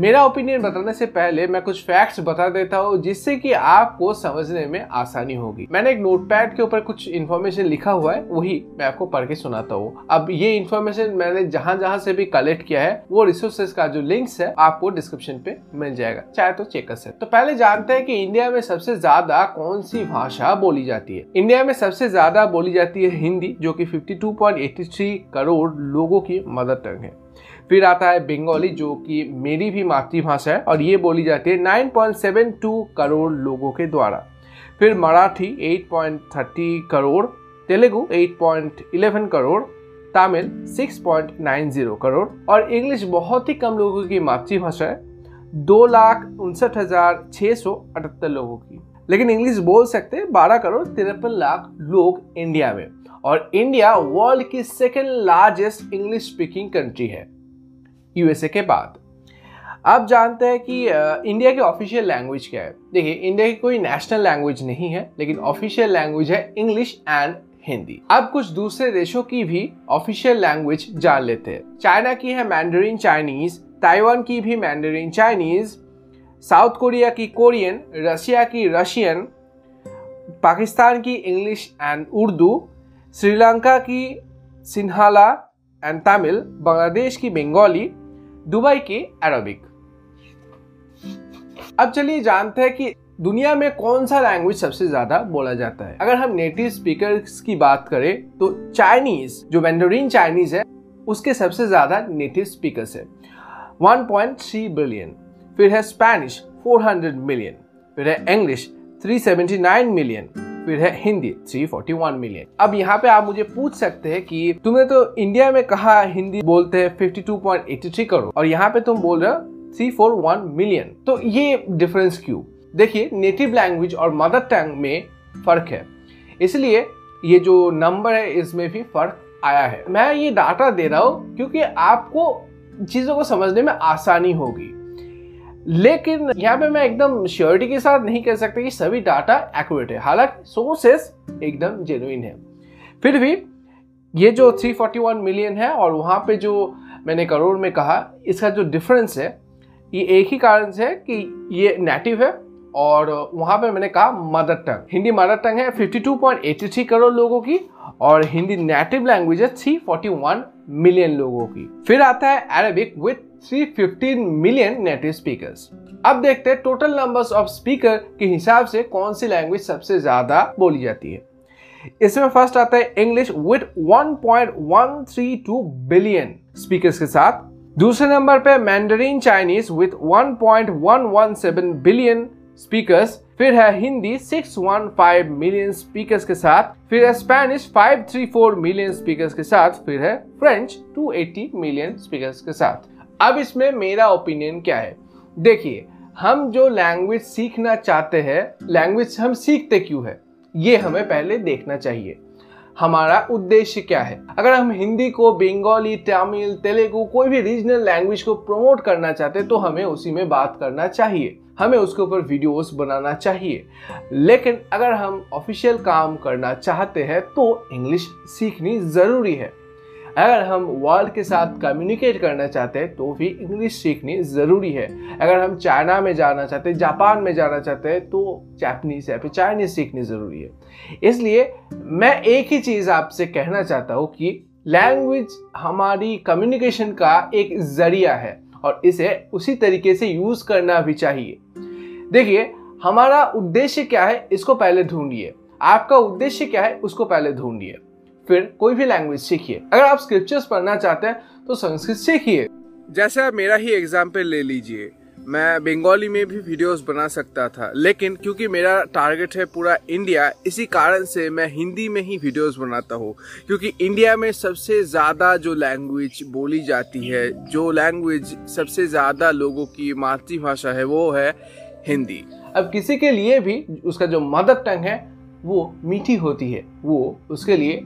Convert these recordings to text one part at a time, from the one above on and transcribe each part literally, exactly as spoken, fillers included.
मेरा ओपिनियन बताने से पहले मैं कुछ फैक्ट्स बता देता हूँ जिससे कि आपको समझने में आसानी होगी। मैंने एक नोटपैड के ऊपर कुछ इन्फॉर्मेशन लिखा हुआ है, वही मैं आपको पढ़ के सुनाता हूँ। अब ये इन्फॉर्मेशन मैंने जहाँ जहाँ से भी कलेक्ट किया है वो रिसोर्सेज का जो लिंक्स है आपको डिस्क्रिप्शन पे मिल जाएगा, चाहे तो चेक कर सकते। तो पहले जानते हैं कि इंडिया में सबसे ज्यादा कौन सी भाषा बोली जाती है। इंडिया में सबसे ज्यादा बोली जाती है हिंदी, जो की fifty two point eighty three crore लोगों की मदर टंग है। फिर आता है बंगाली, जो कि मेरी भी मातृभाषा है और ये बोली जाती है नौ पॉइंट सात दो करोड़ लोगों के द्वारा। फिर मराठी आठ पॉइंट तीस करोड़, तेलुगु आठ पॉइंट ग्यारह करोड़, तमिल छह पॉइंट नब्बे करोड़ और इंग्लिश बहुत ही कम लोगों की मातृभाषा है, दो लाख उनसठ हजार छः सौ अठहत्तर लोगों की। लेकिन इंग्लिश बोल सकते हैं बारह करोड़ तिरपन लाख लोग इंडिया में, और इंडिया वर्ल्ड की second largest English speaking country है यूएसए के बाद। आप जानते हैं कि इंडिया की ऑफिशियल लैंग्वेज क्या है। देखिए, इंडिया की कोई नेशनल लैंग्वेज नहीं है, लेकिन ऑफिशियल लैंग्वेज है इंग्लिश एंड हिंदी। अब कुछ दूसरे देशों की भी ऑफिशियल लैंग्वेज जान लेते हैं। चाइना की है मैंडरिन चाइनीज, ताइवान की भी मैंडरिन चाइनीज, साउथ कोरिया की कोरियन, रशिया की रशियन, पाकिस्तान की इंग्लिश एंड उर्दू, श्रीलंका की सिन्हाला एंड तमिल, बांग्लादेश की बंगाली, दुबई की अरबिक। अब चलिए जानते हैं कि दुनिया में कौन सा लैंग्वेज सबसे ज्यादा बोला जाता है। अगर हम नेटिव स्पीकर्स की बात करें तो चाइनीज, जो मैंडरिन चाइनीज है, उसके सबसे ज्यादा नेटिव स्पीकर्स है वन पॉइंट थ्री बिलियन। फिर है स्पेनिश चार सौ मिलियन, फिर है इंग्लिश तीन सौ उन्यासी मिलियन, फिर है हिंदी तीन सौ इकतालीस मिलियन। अब यहाँ पे आप मुझे पूछ सकते हैं कि तुमने तो इंडिया में कहा हिंदी बोलते हैं बावन पॉइंट तिरासी करोड़ और यहाँ पे तुम बोल रहे हो तीन सौ इकतालीस मिलियन, तो ये डिफरेंस क्यों? देखिए, नेटिव लैंग्वेज और मदर टंग में फर्क है, इसलिए ये जो नंबर है इसमें भी फर्क आया है। मैं ये डाटा दे रहा हूँ क्योंकि आपको चीजों को समझने में आसानी होगी, लेकिन यहाँ पे मैं एकदम श्योरिटी के साथ नहीं कह सकता कि सभी डाटा एक्यूरेट है, हालांकि सोर्सेस एकदम जेन्युइन है। फिर भी ये जो तीन सौ इकतालीस मिलियन है और वहाँ पे जो मैंने करोड़ में कहा, इसका जो डिफरेंस है ये एक ही कारण से है कि ये नेटिव है और वहाँ पे मैंने कहा mother tongue. Hindi mother tongue है बावन पॉइंट तिरासी करोड़ लोगों की और हिंदी नेटिव लैंग्वेज है तीन सौ इकतालीस मिलियन लोगों की। फिर आता है अरबिक विथ तीन सौ पंद्रह मिलियन नेटिव स्पीकर्स। अब देखते हैं टोटल नंबर्स ऑफ स्पीकर के हिसाब से कौन सी लैंग्वेज सबसे ज्यादा बोली जाती है। इसमें फर्स्ट आता है English with one point one three two billion speakers के साथ, दूसरे नंबर पे Mandarin Chinese with one point one one seven billion speakers, फिर है हिंदी छह सौ पंद्रह मिलियन स्पीकर्स के साथ, फिर है स्पेनिश पाँच सौ चौंतीस मिलियन स्पीकर्स के साथ, फिर है फ्रेंच दो सौ अस्सी मिलियन स्पीकर्स के साथ। अब इसमें मेरा ओपिनियन क्या है? देखिए, हम जो लैंग्वेज सीखना चाहते हैं, लैंग्वेज हम सीखते क्यों है ये हमें पहले देखना चाहिए, हमारा उद्देश्य क्या है। अगर हम हिंदी को, बंगाली, तमिल, तेलुगु, कोई भी रीजनल लैंग्वेज को प्रमोट करना चाहते हैं तो हमें उसी में बात करना चाहिए, हमें उसके ऊपर वीडियोस बनाना चाहिए। लेकिन अगर हम ऑफिशियल काम करना चाहते हैं तो इंग्लिश सीखनी ज़रूरी है, अगर हम वर्ल्ड के साथ कम्युनिकेट करना चाहते हैं तो भी इंग्लिश सीखनी ज़रूरी है, अगर हम चाइना में जाना चाहते हैं, जापान में जाना चाहते हैं तो जापानीज या फिर चाइनीज सीखनी ज़रूरी है। इसलिए मैं एक ही चीज़ आपसे कहना चाहता हूँ कि लैंग्वेज हमारी कम्युनिकेशन का एक ज़रिया है और इसे उसी तरीके से यूज़ करना भी चाहिए। देखिए, हमारा उद्देश्य क्या है इसको पहले ढूंढिए, आपका उद्देश्य क्या है उसको पहले ढूंढिए, फिर कोई भी लैंग्वेज सीखिए। अगर आप स्क्रिप्चर्स पढ़ना चाहते हैं तो संस्कृत सीखिए। जैसे आप मेरा ही एग्जाम्पल ले लीजिए, मैं बंगाली में भी वीडियोस बना सकता था, लेकिन क्योंकि मेरा टारगेट है पूरा इंडिया, इसी कारण से मैं हिंदी में ही वीडियोस बनाता हूँ, क्योंकि इंडिया में सबसे ज़्यादा जो लैंग्वेज बोली जाती है, जो लैंग्वेज सबसे ज़्यादा लोगों की मातृभाषा है, वो है हिंदी। अब किसी के लिए भी उसका जो मदर टंग है वो मीठी होती है, वो उसके लिए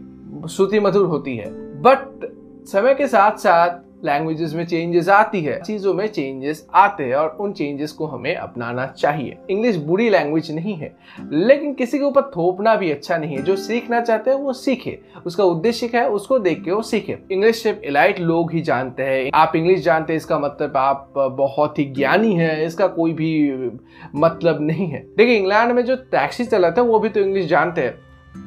श्रुति मधुर होती है, बट समय के साथ साथ लैंग्वेजेस में चेंजेस आती है, चीजों में चेंजेस आते हैं और उन चेंजेस को हमें अपनाना चाहिए। इंग्लिश बुरी लैंग्वेज नहीं है, लेकिन किसी के ऊपर थोपना भी अच्छा नहीं है। जो सीखना चाहते हैं वो सीखे, उसका उद्देश्य क्या है उसको देख के वो सीखे। इंग्लिश सिर्फ एलाइट लोग ही जानते हैं। आप इंग्लिश जानते हैं इसका मतलब आप बहुत ही ज्ञानी है, इसका कोई भी मतलब नहीं है। देखिए इंग्लैंड में जो टैक्सी चलाते हैं वो भी तो इंग्लिश जानते हैं,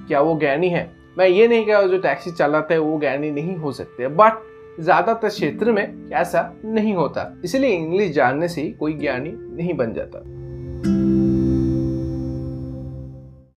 क्या वो ज्ञानी है? मैं ये नहीं कह रहा जो टैक्सी चलाते हैं वो ज्ञानी नहीं हो सकते, बट ज्यादातर क्षेत्र में ऐसा नहीं होता। इसलिए इंग्लिश जानने से कोई ज्ञानी नहीं बन जाता।